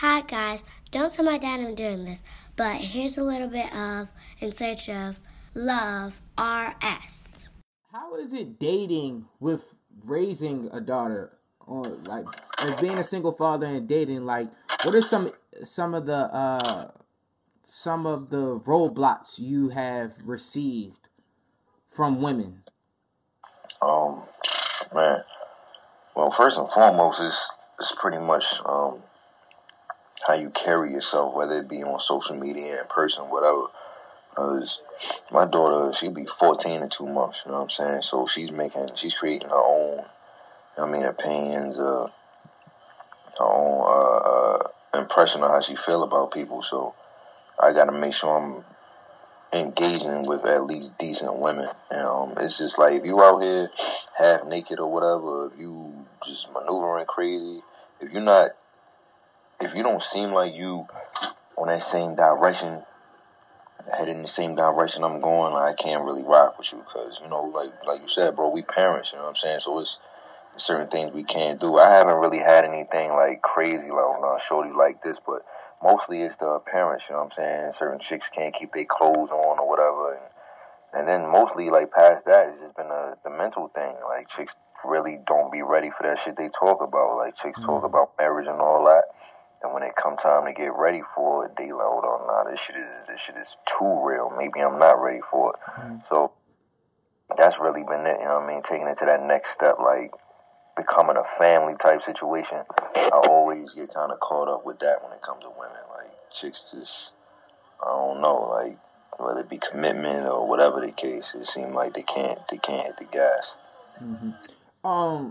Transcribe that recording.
Hi guys, don't tell my dad I'm doing this, but here's a little bit of In Search of Love, RS. How is it dating with raising a daughter, or like as being a single father and dating? Like, what are some of the roadblocks you have received from women? Man, well, first and foremost is pretty much how you carry yourself, whether it be on social media, in person, whatever. Because my daughter, she'll be 14 in 2 months, you know what I'm saying? So she's creating her own, opinions, her own impression of how she feel about people. So I got to make sure I'm engaging with at least decent women. And it's just like, if you out here half naked or whatever, if you just maneuvering crazy, if you don't seem like you on that same direction, headed in the same direction I'm going, I can't really rock with you, because, like you said, bro, we parents, you know what I'm saying? So it's certain things we can't do. I haven't really had anything like crazy, like, shorty like this, but mostly it's the parents, you know what I'm saying? Certain chicks can't keep their clothes on or whatever. And then mostly, like, past that, it's just been the mental thing. Like, chicks really don't be ready for that shit they talk about. Like, chicks talk about marriage and all that. And when it come time to get ready for it, they like, hold on, nah, this shit is too real. Maybe I'm not ready for it. Mm-hmm. So that's really been it, you know what I mean? Taking it to that next step, like becoming a family type situation. I always get kind of caught up with that when it comes to women. Like, chicks just, I don't know, like, whether it be commitment or whatever the case, it seems like they can't hit the gas. Mm-hmm.